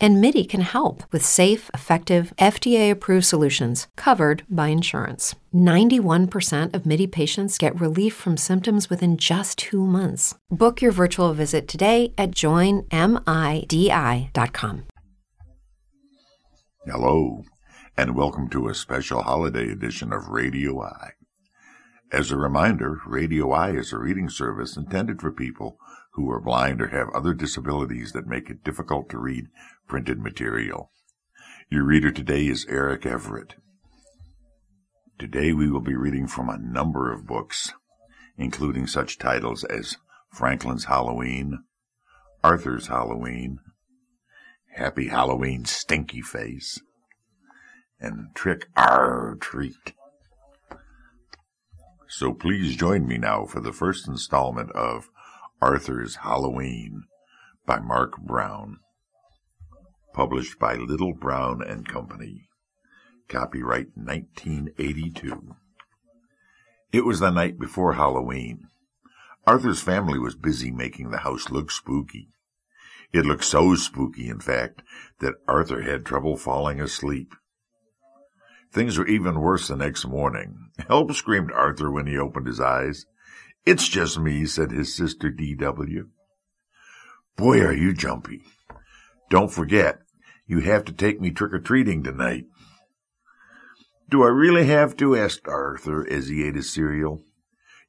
and Midi can help with safe, effective, FDA-approved solutions covered by insurance. 91% of Midi patients get relief from symptoms within just 2 months. Book your virtual visit today at joinmidi.com. Hello, and welcome to a special holiday edition of Radio Eye. As a reminder, Radio Eye is a reading service intended for people who are blind or have other disabilities that make it difficult to read printed material. Your reader today is Eric Everett. Today we will be reading from a number of books, including such titles as Franklin's Halloween, Arthur's Halloween, Happy Halloween Stinky Face, and Trick or Treat. So please join me now for the first installment of Arthur's Halloween by Mark Brown, published by Little Brown and Company. Copyright 1982. It was the night before Halloween. Arthur's family was busy making the house look spooky. It looked so spooky, in fact, that Arthur had trouble falling asleep. Things were even worse the next morning. "Help!" screamed Arthur when he opened his eyes. "It's just me," said his sister D.W. "Boy, are you jumpy. Don't forget, you have to take me trick-or-treating tonight." "Do I really have to?" asked Arthur as he ate his cereal.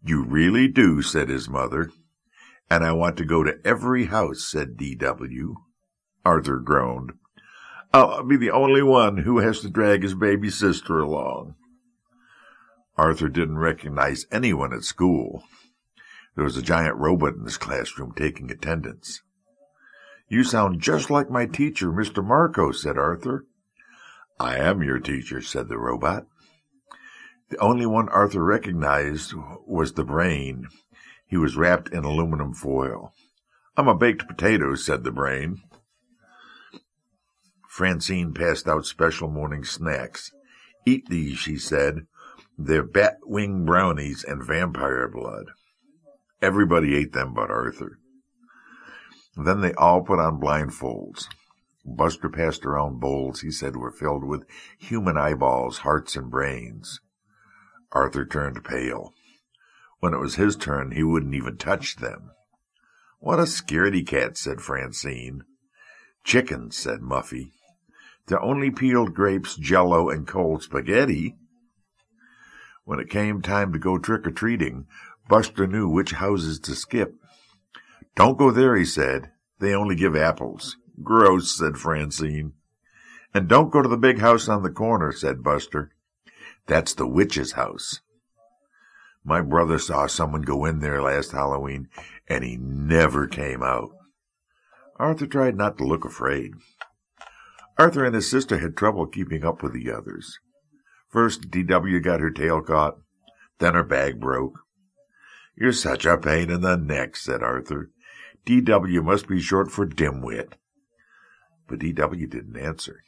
"You really do," said his mother. "And I want to go to every house," said D.W. Arthur groaned. "I'll be the only one who has to drag his baby sister along." Arthur didn't recognize anyone at school. There was a giant robot in his classroom taking attendance. "You sound just like my teacher, Mr. Marco," said Arthur. "I am your teacher," said the robot. The only one Arthur recognized was the brain. He was wrapped in aluminum foil. "I'm a baked potato," said the brain. Francine passed out special morning snacks. "Eat these," she said. "They're bat-wing brownies and vampire blood." Everybody ate them but Arthur. Then they all put on blindfolds. Buster passed around bowls he said were filled with human eyeballs, hearts, and brains. Arthur turned pale. When it was his turn, he wouldn't even touch them. "What a scaredy-cat," said Francine. "Chickens," said Muffy. "They're only peeled grapes, jello, and cold spaghetti." When it came time to go trick-or-treating, Buster knew which houses to skip. "Don't go there," he said. "They only give apples." "Gross," said Francine. "And don't go to the big house on the corner," said Buster. "That's the witch's house. My brother saw someone go in there last Halloween, and he never came out." Arthur tried not to look afraid. Arthur and his sister had trouble keeping up with the others. First, D.W. got her tail caught. Then her bag broke. "You're such a pain in the neck," said Arthur. "D.W. must be short for dimwit." But D.W. didn't answer.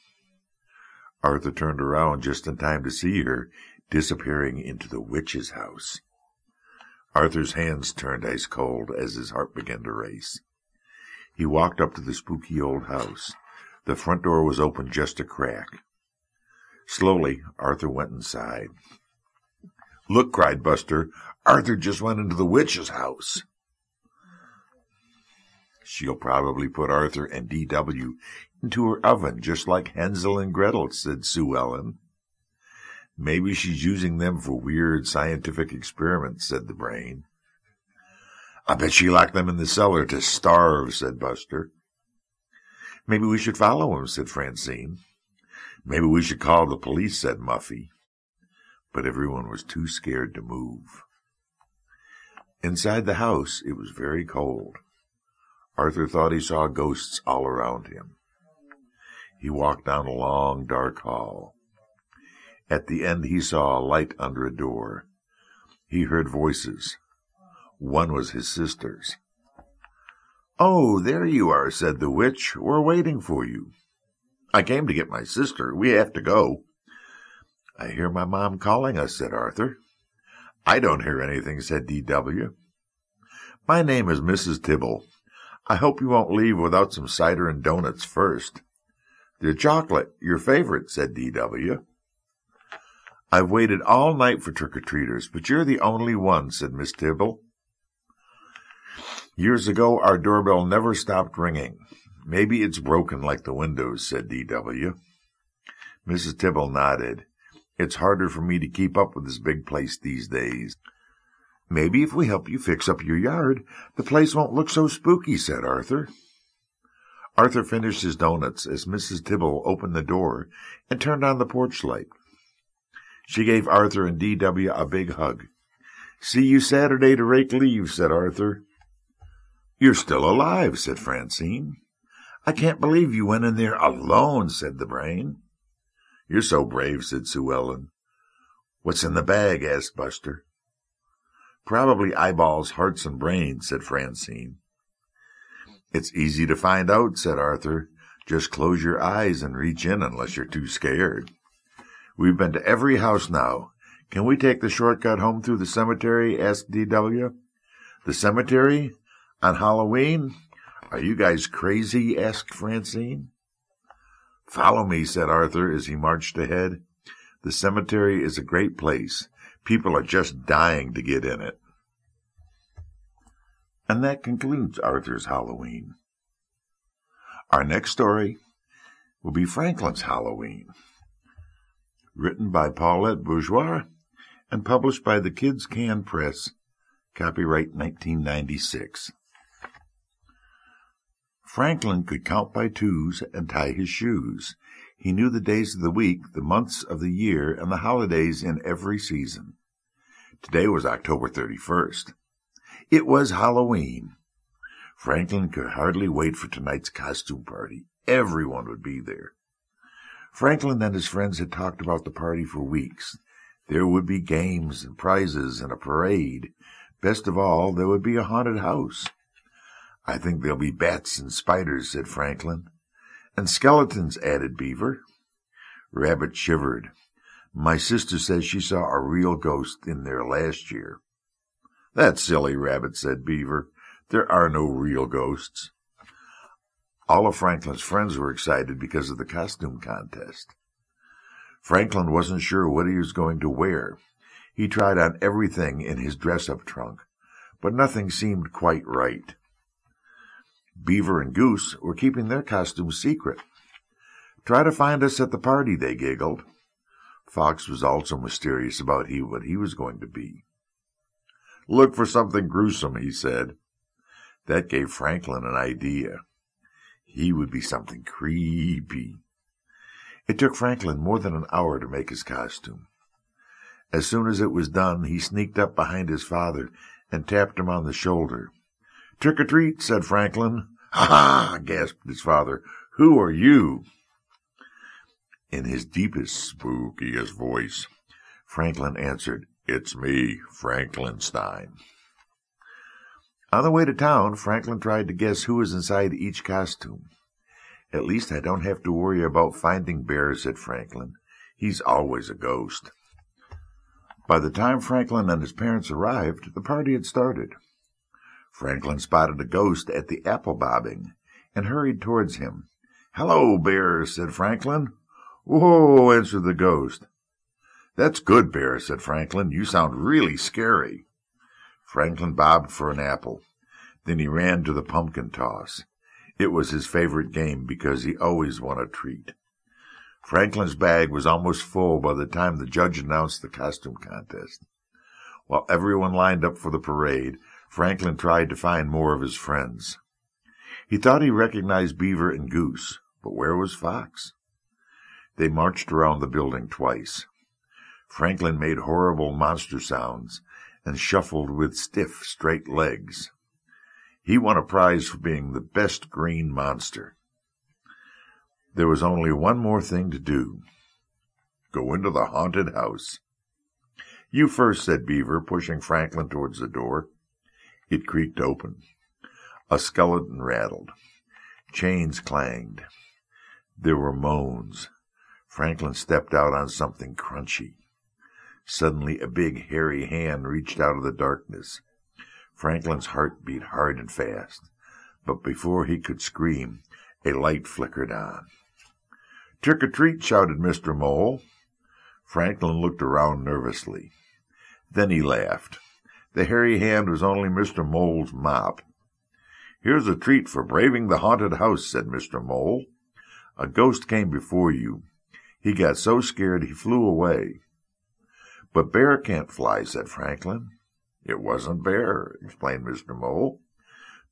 Arthur turned around just in time to see her disappearing into the witch's house. Arthur's hands turned ice cold as his heart began to race. He walked up to the spooky old house. The front door was open just a crack. Slowly, Arthur went inside. "Look," cried Buster. "Arthur just went into the witch's house." "She'll probably put Arthur and D.W. into her oven, just like Hansel and Gretel," said Sue Ellen. "Maybe she's using them for weird scientific experiments," said the brain. "I bet she locked them in the cellar to starve," said Buster. "Maybe we should follow him," said Francine. "Maybe we should call the police," said Muffy. But everyone was too scared to move. Inside the house, it was very cold. Arthur thought he saw ghosts all around him. He walked down a long, dark hall. At the end, he saw a light under a door. He heard voices. One was his sister's. "Oh, there you are," said the witch. "We're waiting for you." I came to get my sister. We have to go. I hear my mom calling us, said Arthur. I don't hear anything, said D.W. My name is Mrs. Tibble. I hope you won't leave without some cider and donuts first. They're chocolate, your favorite, said D.W. I've waited all night for trick-or-treaters, but you're the only one, said Miss Tibble. Years ago, our doorbell never stopped ringing. Maybe it's broken like the windows, said D.W. Mrs. Tibble nodded. It's harder for me to keep up with this big place these days. Maybe if we help you fix up your yard, the place won't look so spooky, said Arthur. Arthur finished his donuts as Mrs. Tibble opened the door and turned on the porch light. She gave Arthur and D.W. a big hug. See you Saturday to rake leaves, said Arthur. You're still alive, said Francine. I can't believe you went in there alone, said the brain. You're so brave, said Sue Ellen. What's in the bag, asked Buster. Probably eyeballs, hearts, and brains, said Francine. It's easy to find out, said Arthur. Just close your eyes and reach in unless you're too scared. We've been to every house now. Can we take the shortcut home through the cemetery, asked D.W. The cemetery? On Halloween? Are you guys crazy, asked Francine. Follow me, said Arthur as he marched ahead. The cemetery is a great place. People are just dying to get in it. And that concludes Arthur's Halloween. Our next story will be Franklin's Halloween, written by Paulette Bourgeois and published by the Kids Can Press, copyright 1996. Franklin could count by twos and tie his shoes. He knew the days of the week, the months of the year, and the holidays in every season. Today was October 31st. It was Halloween. Franklin could hardly wait for tonight's costume party. Everyone would be there. Franklin and his friends had talked about the party for weeks. There would be games and prizes and a parade. Best of all, there would be a haunted house. I think there'll be bats and spiders, said Franklin. And skeletons, added Beaver. Rabbit shivered. My sister says she saw a real ghost in there last year. That's silly, Rabbit, said Beaver. There are no real ghosts. All of Franklin's friends were excited because of the costume contest. Franklin wasn't sure what he was going to wear. He tried on everything in his dress-up trunk, but nothing seemed quite right. Beaver and Goose were keeping their costumes secret. Try to find us at the party, they giggled. Fox was also mysterious about what he was going to be. Look for something gruesome, he said. That gave Franklin an idea. He would be something creepy. It took Franklin more than an hour to make his costume. As soon as it was done, he sneaked up behind his father and tapped him on the shoulder. Trick or treat, said Franklin. Ha ha, gasped his father. Who are you? In his deepest, spookiest voice, Franklin answered, It's me, Frankenstein. On the way to town, Franklin tried to guess who was inside each costume. At least I don't have to worry about finding Bear, said Franklin. He's always a ghost. By the time Franklin and his parents arrived, the party had started. Franklin spotted a ghost at the apple bobbing and hurried towards him. Hello, Bear, said Franklin. Whoa, answered the ghost. That's good, Bear, said Franklin. You sound really scary. Franklin bobbed for an apple. Then he ran to the pumpkin toss. It was his favorite game because he always won a treat. Franklin's bag was almost full by the time the judge announced the costume contest. While everyone lined up for the parade, Franklin tried to find more of his friends. He thought he recognized Beaver and Goose, but where was Fox? They marched around the building twice. Franklin made horrible monster sounds and shuffled with stiff, straight legs. He won a prize for being the best green monster. There was only one more thing to do. Go into the haunted house. You first, said Beaver, pushing Franklin towards the door. It creaked open. A skeleton rattled. Chains clanged. There were moans. Franklin stepped out on something crunchy. Suddenly a big, hairy hand reached out of the darkness. Franklin's heart beat hard and fast, but before he could scream, a light flickered on. "Trick or treat!" shouted Mr. Mole. Franklin looked around nervously. Then he laughed. The hairy hand was only Mr. Mole's mop. "Here's a treat for braving the haunted house," said Mr. Mole. "A ghost came before you. He got so scared he flew away." "But Bear can't fly," said Franklin. "It wasn't Bear," explained Mr. Mole.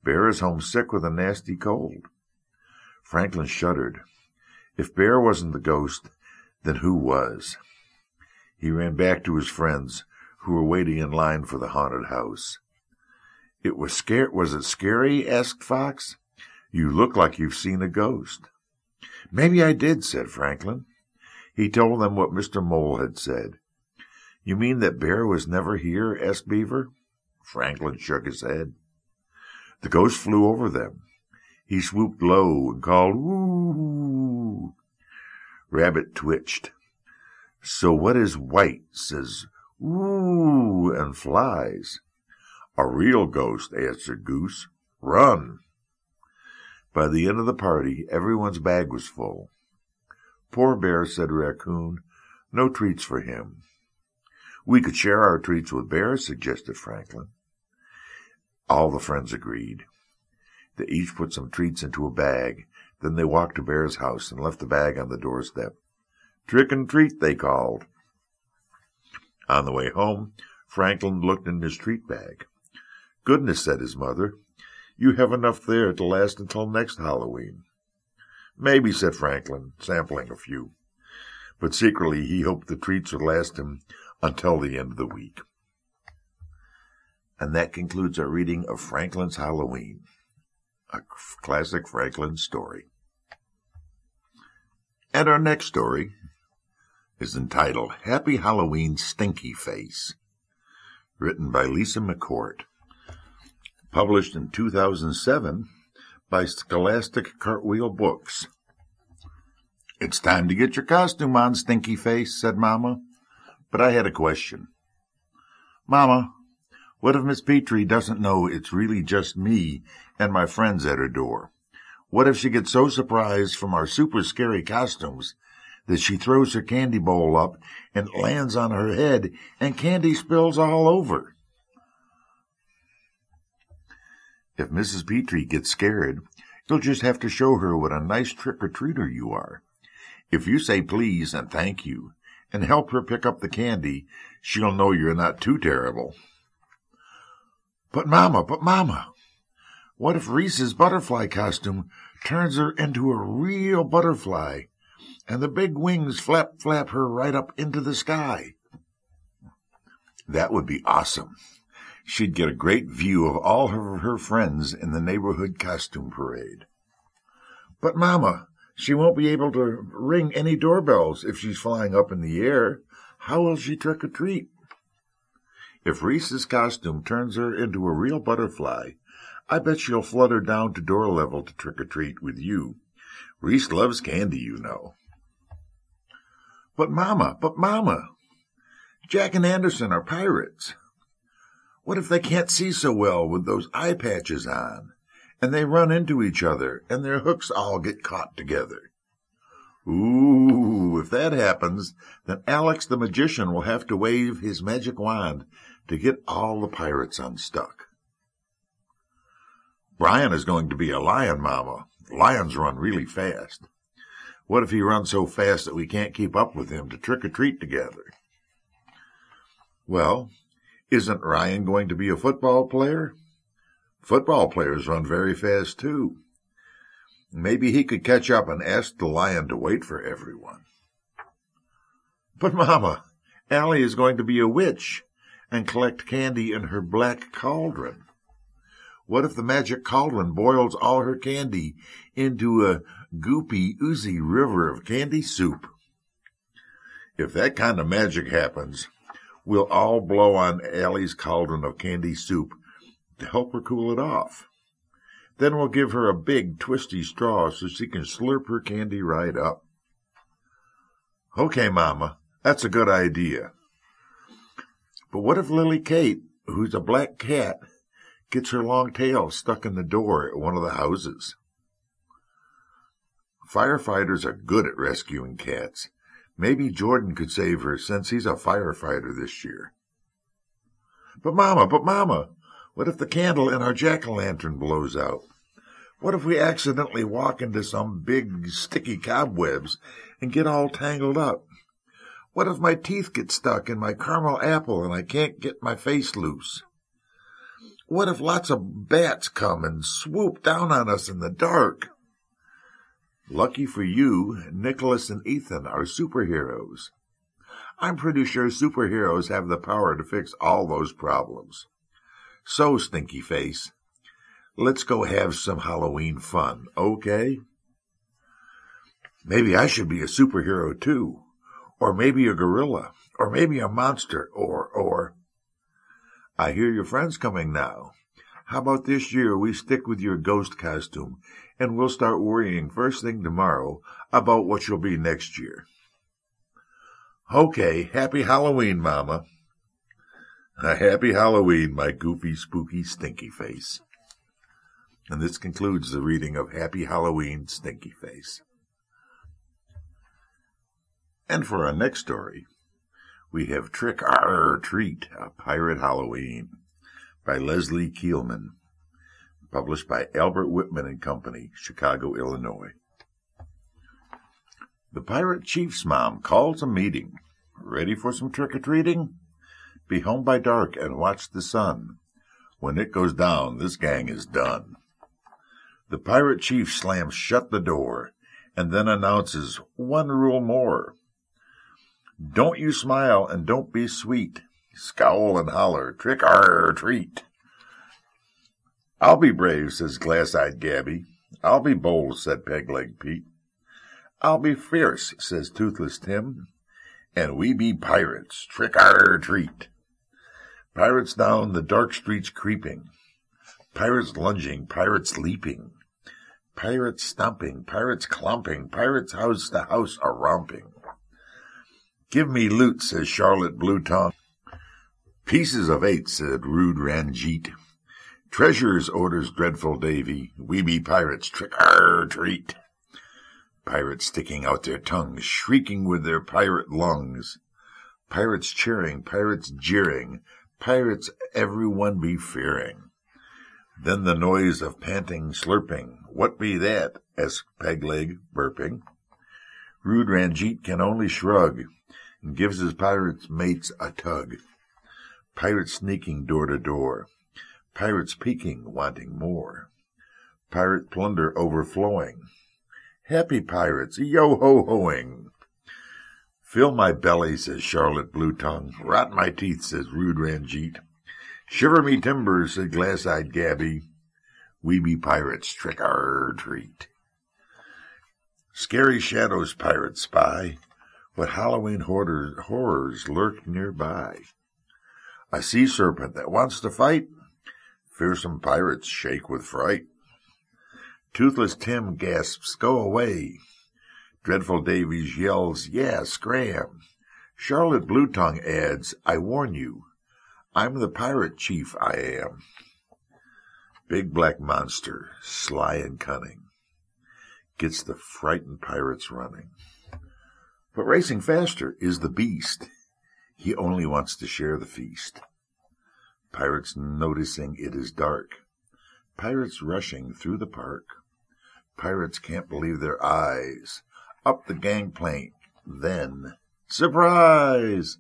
"Bear is homesick with a nasty cold." Franklin shuddered. If Bear wasn't the ghost, then who was? He ran back to his friends, who were waiting in line for the haunted house. "Was it scary?" asked Fox. "You look like you've seen a ghost." "Maybe I did," said Franklin. He told them what Mr. Mole had said. "You mean that Bear was never here?" asked Beaver. Franklin shook his head. "The ghost flew over them. He swooped low and called, 'Woo!'" Rabbit twitched. "So what is white, says 'Woo!' and flies?" "A real ghost," answered Goose. "Run!" By the end of the party, everyone's bag was full. "Poor Bear," said Raccoon. "No treats for him." "We could share our treats with Bear," suggested Franklin. All the friends agreed. They each put some treats into a bag. Then they walked to Bear's house and left the bag on the doorstep. "Trick and treat," they called. On the way home, Franklin looked in his treat bag. "Goodness," said his mother, "you have enough there to last until next Halloween." "Maybe," said Franklin, sampling a few. But secretly he hoped the treats would last him until the end of the week. And that concludes our reading of Franklin's Halloween, a classic Franklin story. And our next story is entitled Happy Halloween Stinky Face, written by Lisa McCourt, published in 2007 by Scholastic Cartwheel Books. "It's time to get your costume on, Stinky Face," said Mama. "But I had a question." "Mama, what if Miss Petrie doesn't know it's really just me and my friends at her door? What if she gets so surprised from our super scary costumes that she throws her candy bowl up and lands on her head and candy spills all over?" "If Mrs. Petrie gets scared, you'll just have to show her what a nice trick-or-treater you are. If you say please and thank you, and help her pick up the candy, she'll know you're not too terrible." But Mama, what if Reese's butterfly costume turns her into a real butterfly, and the big wings flap her right up into the sky?" "That would be awesome. She'd get a great view of all of her friends in the neighborhood costume parade." "But Mama, she won't be able to ring any doorbells if she's flying up in the air. How will she trick or treat?" "If Reese's costume turns her into a real butterfly, I bet she'll flutter down to door level to trick or treat with you. Reese loves candy, you know." But Mama, Jack and Anderson are pirates. What if they can't see so well with those eye patches on, and they run into each other, and their hooks all get caught together?" "Ooh, if that happens, then Alex the magician will have to wave his magic wand to get all the pirates unstuck." "Brian is going to be a lion, Mama. Lions run really fast. What if he runs so fast that we can't keep up with him to trick or treat together?" "Well, isn't Ryan going to be a football player? Football players run very fast, too. Maybe he could catch up and ask the lion to wait for everyone." "But Mama, Allie is going to be a witch and collect candy in her black cauldron. What if the magic cauldron boils all her candy into a goopy, oozy river of candy soup?" "If that kind of magic happens, we'll all blow on Allie's cauldron of candy soup to help her cool it off. Then we'll give her a big, twisty straw so she can slurp her candy right up. Okay, Mama, that's a good idea. But what if Lily Kate, who's a black cat, gets her long tail stuck in the door at one of the houses? Firefighters are good at rescuing cats. Maybe Jordan could save her since he's a firefighter this year. But Mama, what if the candle in our jack-o'-lantern blows out? What if we accidentally walk into some big, sticky cobwebs and get all tangled up? What if my teeth get stuck in my caramel apple and I can't get my face loose? What if lots of bats come and swoop down on us in the dark? Lucky for you, Nicholas and Ethan are superheroes. I'm pretty sure superheroes have the power to fix all those problems. So, Stinky Face, let's go have some Halloween fun, okay? Maybe I should be a superhero, too. Or maybe a gorilla, or maybe a monster, or... I hear your friend's coming now. How about this year we stick with your ghost costume, and we'll start worrying first thing tomorrow about what you'll be next year. Okay, Happy Halloween, Mama. A Happy Halloween, my goofy, spooky, Stinky Face. And this concludes the reading of Happy Halloween, Stinky Face. And for our next story, we have Trick or Treat, A Pirate Halloween, by Leslie Keelman, published by Albert Whitman and Company, Chicago, Illinois. The pirate chief's mom calls a meeting. Ready for some trick-or-treating? Be home by dark and watch the sun. When it goes down, this gang is done. The pirate chief slams shut the door and then announces one rule more. Don't you smile and don't be sweet. Scowl and holler, trick or treat. I'll be brave, says glass-eyed Gabby. I'll be bold, said Peg-Leg Pete. I'll be fierce, says Toothless Tim. And we be pirates, trick or treat. Pirates down the dark streets creeping. Pirates lunging, pirates leaping. Pirates stomping, pirates clomping, pirates house to house a-romping. Give me loot, says Charlotte Blue Tongue. Pieces of eight, said rude Ranjit. Treasures, orders dreadful Davy. We be pirates, trick or treat. Pirates sticking out their tongues, shrieking with their pirate lungs. Pirates cheering, pirates jeering, pirates everyone be fearing. Then the noise of panting, slurping. What be that? Asked Pegleg, burping. Rude Ranjit can only shrug and gives his pirate's mates a tug. Pirates sneaking door to door. Pirates peeking, wanting more. Pirate plunder overflowing. Happy pirates, yo-ho-hoing. Fill my belly, says Charlotte Blue Tongue. Rot my teeth, says Rude Ranjit. Shiver me timbers, said glass-eyed Gabby. We be pirates, trick or treat. Scary shadows, pirates spy. What Halloween horrors lurk nearby. A sea serpent that wants to fight. Fearsome pirates shake with fright. Toothless Tim gasps, go away. Dreadful Davies yells, yeah, scram. Charlotte Blue Tongue adds, I warn you, I'm the pirate chief, I am. Big black monster, sly and cunning, gets the frightened pirates running. But racing faster is the beast. He only wants to share the feast. Pirates noticing it is dark. Pirates rushing through the park. Pirates can't believe their eyes. Up the gangplank, then, surprise!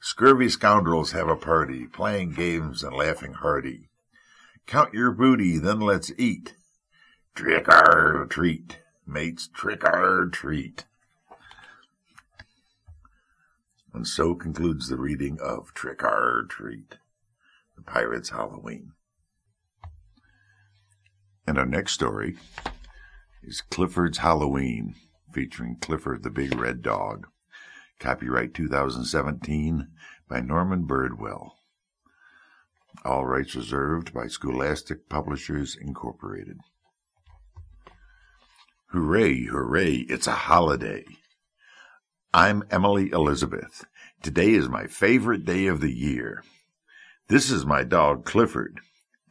Scurvy scoundrels have a party, playing games and laughing hearty. Count your booty, then let's eat. Trick or treat, mates, trick or treat. And so concludes the reading of Trick or Treat, The Pirate's Halloween. And our next story is Clifford's Halloween, featuring Clifford the Big Red Dog. Copyright 2017 by Norman Birdwell. All rights reserved by Scholastic Publishers, Incorporated. Hooray, hooray, it's a holiday. I'm Emily Elizabeth. Today is my favorite day of the year. This is my dog Clifford.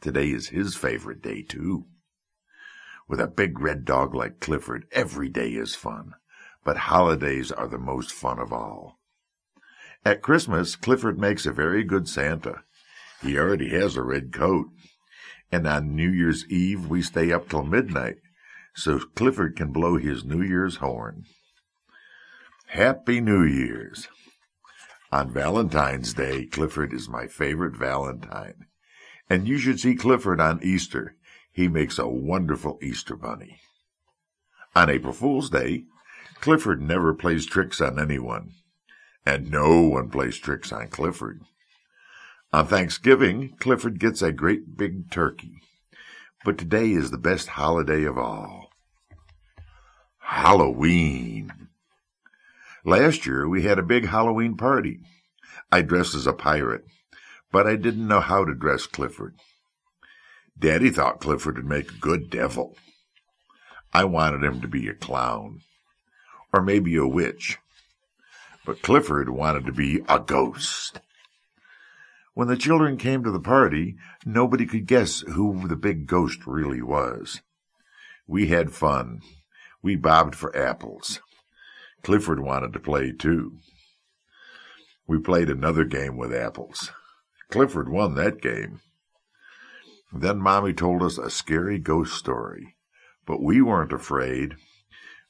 Today is his favorite day, too. With a big red dog like Clifford, every day is fun, but holidays are the most fun of all. At Christmas, Clifford makes a very good Santa. He already has a red coat. And on New Year's Eve, we stay up till midnight, so Clifford can blow his New Year's horn. Happy New Year's! On Valentine's Day, Clifford is my favorite Valentine. And you should see Clifford on Easter. He makes a wonderful Easter bunny. On April Fool's Day, Clifford never plays tricks on anyone. And no one plays tricks on Clifford. On Thanksgiving, Clifford gets a great big turkey. But today is the best holiday of all. Halloween. Last year, we had a big Halloween party. I dressed as a pirate, but I didn't know how to dress Clifford. Daddy thought Clifford would make a good devil. I wanted him to be a clown, or maybe a witch. But Clifford wanted to be a ghost. When the children came to the party, nobody could guess who the big ghost really was. We had fun. We bobbed for apples. Clifford wanted to play, too. We played another game with apples. Clifford won that game. Then Mommy told us a scary ghost story, but we weren't afraid.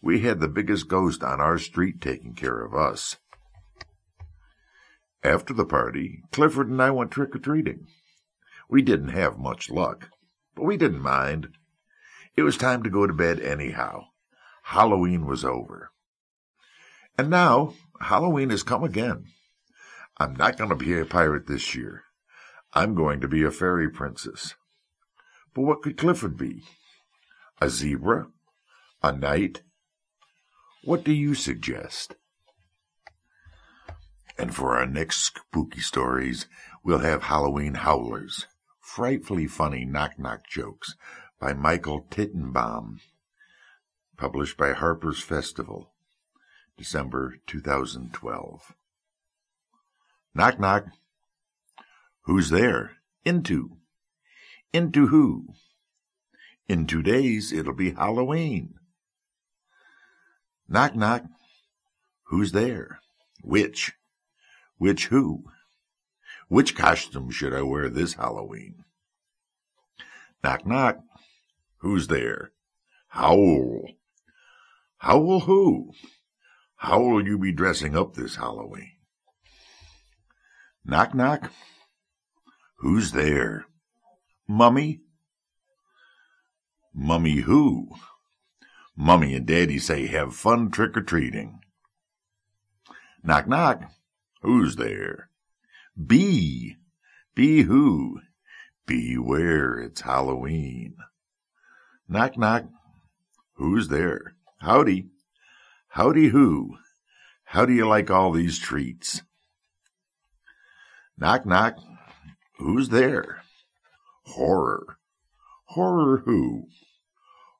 We had the biggest ghost on our street taking care of us. After the party, Clifford and I went trick-or-treating. We didn't have much luck, but we didn't mind. It was time to go to bed anyhow. Halloween was over. And now, Halloween has come again. I'm not going to be a pirate this year. I'm going to be a fairy princess. But what could Clifford be? A zebra? A knight? What do you suggest? And for our next spooky stories, we'll have Halloween Howlers, frightfully funny knock-knock jokes by Michael Tittenbaum, published by Harper's Festival, December 2012. Knock, knock. Who's there? Into. Into who? In 2 days, it'll be Halloween. Knock, knock. Who's there? Which? Which who? Which costume should I wear this Halloween? Knock, knock. Who's there? Howl. Howl who? How will you be dressing up this Halloween? Knock, knock. Who's there? Mummy? Mummy who? Mummy and Daddy say have fun trick-or-treating. Knock, knock. Who's there? Bee. Bee who? Beware, it's Halloween. Knock, knock. Who's there? Howdy. Howdy who? How do you like all these treats? Knock, knock. Who's there? Horror. Horror who?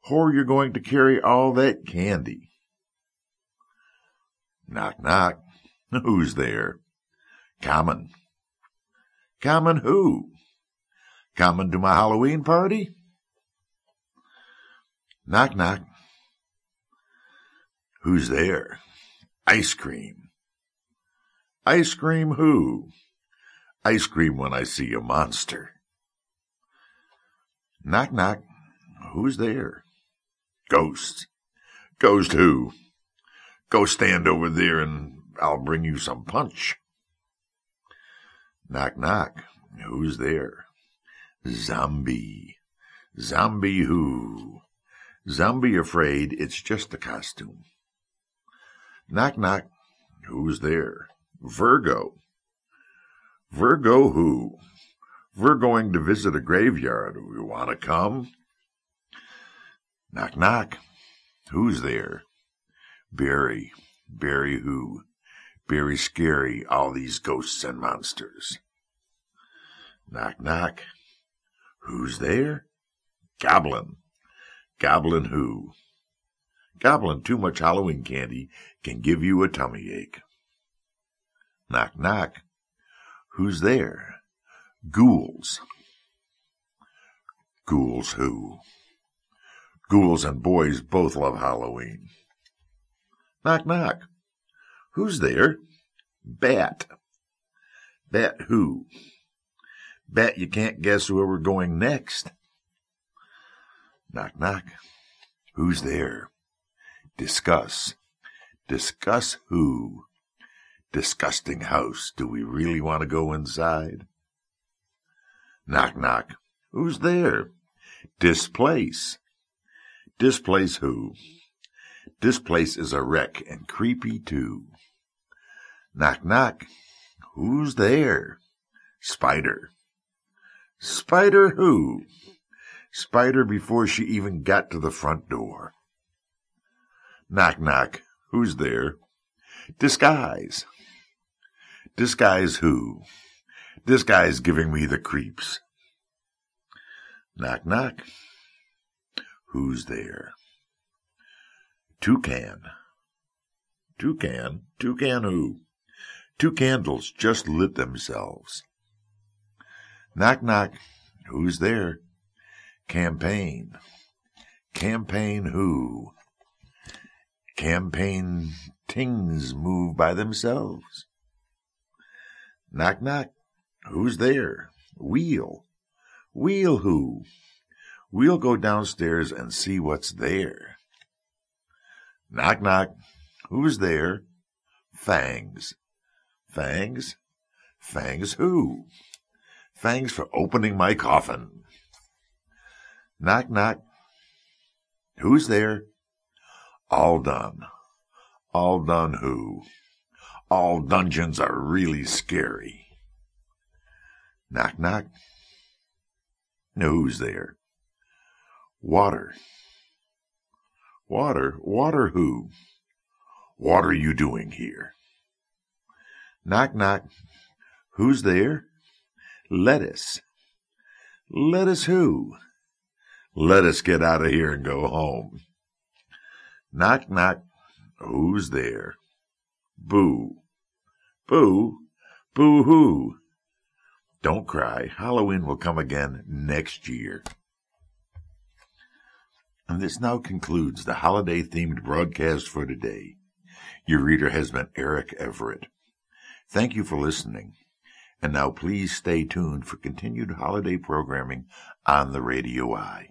Horror you're going to carry all that candy. Knock, knock. Who's there? Common. Common who? Common to my Halloween party? Knock, knock. Who's there? Ice cream. Ice cream who? Ice cream when I see a monster. Knock, knock. Who's there? Ghost. Ghost who? Go stand over there and I'll bring you some punch. Knock, knock. Who's there? Zombie. Zombie who? Zombie afraid, it's just a costume. Knock, knock. Who's there? Virgo. Virgo who? We're going to visit a graveyard. You want to come? Knock, knock. Who's there? Barry. Barry who? Barry scary, all these ghosts and monsters. Knock, knock. Who's there? Goblin. Goblin who? Gobbling too much Halloween candy can give you a tummy ache. Knock, knock. Who's there? Ghouls. Ghouls who? Ghouls and boys both love Halloween. Knock, knock. Who's there? Bat. Bat who? Bet you can't guess where we're going next. Knock, knock. Who's there? Discuss. Discuss who? Disgusting house. Do we really want to go inside? Knock, knock. Who's there? Displace. Displace who? Displace is a wreck and creepy too. Knock, knock. Who's there? Spider. Spider who? Spider before she even got to the front door. Knock, knock. Who's there? Disguise. Disguise who? Disguise giving me the creeps. Knock, knock. Who's there? Toucan. Toucan? Toucan who? Two candles just lit themselves. Knock, knock. Who's there? Campaign. Campaign who? Campaign things move by themselves. Knock, knock. Who's there? Wheel. Wheel who? We'll go downstairs and see what's there. Knock, knock. Who's there? Fangs. Fangs? Fangs who? Fangs for opening my coffin. Knock, knock. Who's there? All done. All done who? All dungeons are really scary. Knock, knock. Now who's there? Water. Water? Water who? What are you doing here? Knock, knock. Who's there? Lettuce. Lettuce who? Let us get out of here and go home. Knock, knock. Who's there? Boo. Boo? Boo-hoo. Don't cry. Halloween will come again next year. And this now concludes the holiday-themed broadcast for today. Your reader has been Eric Everett. Thank you for listening. And now please stay tuned for continued holiday programming on the Radio Eye.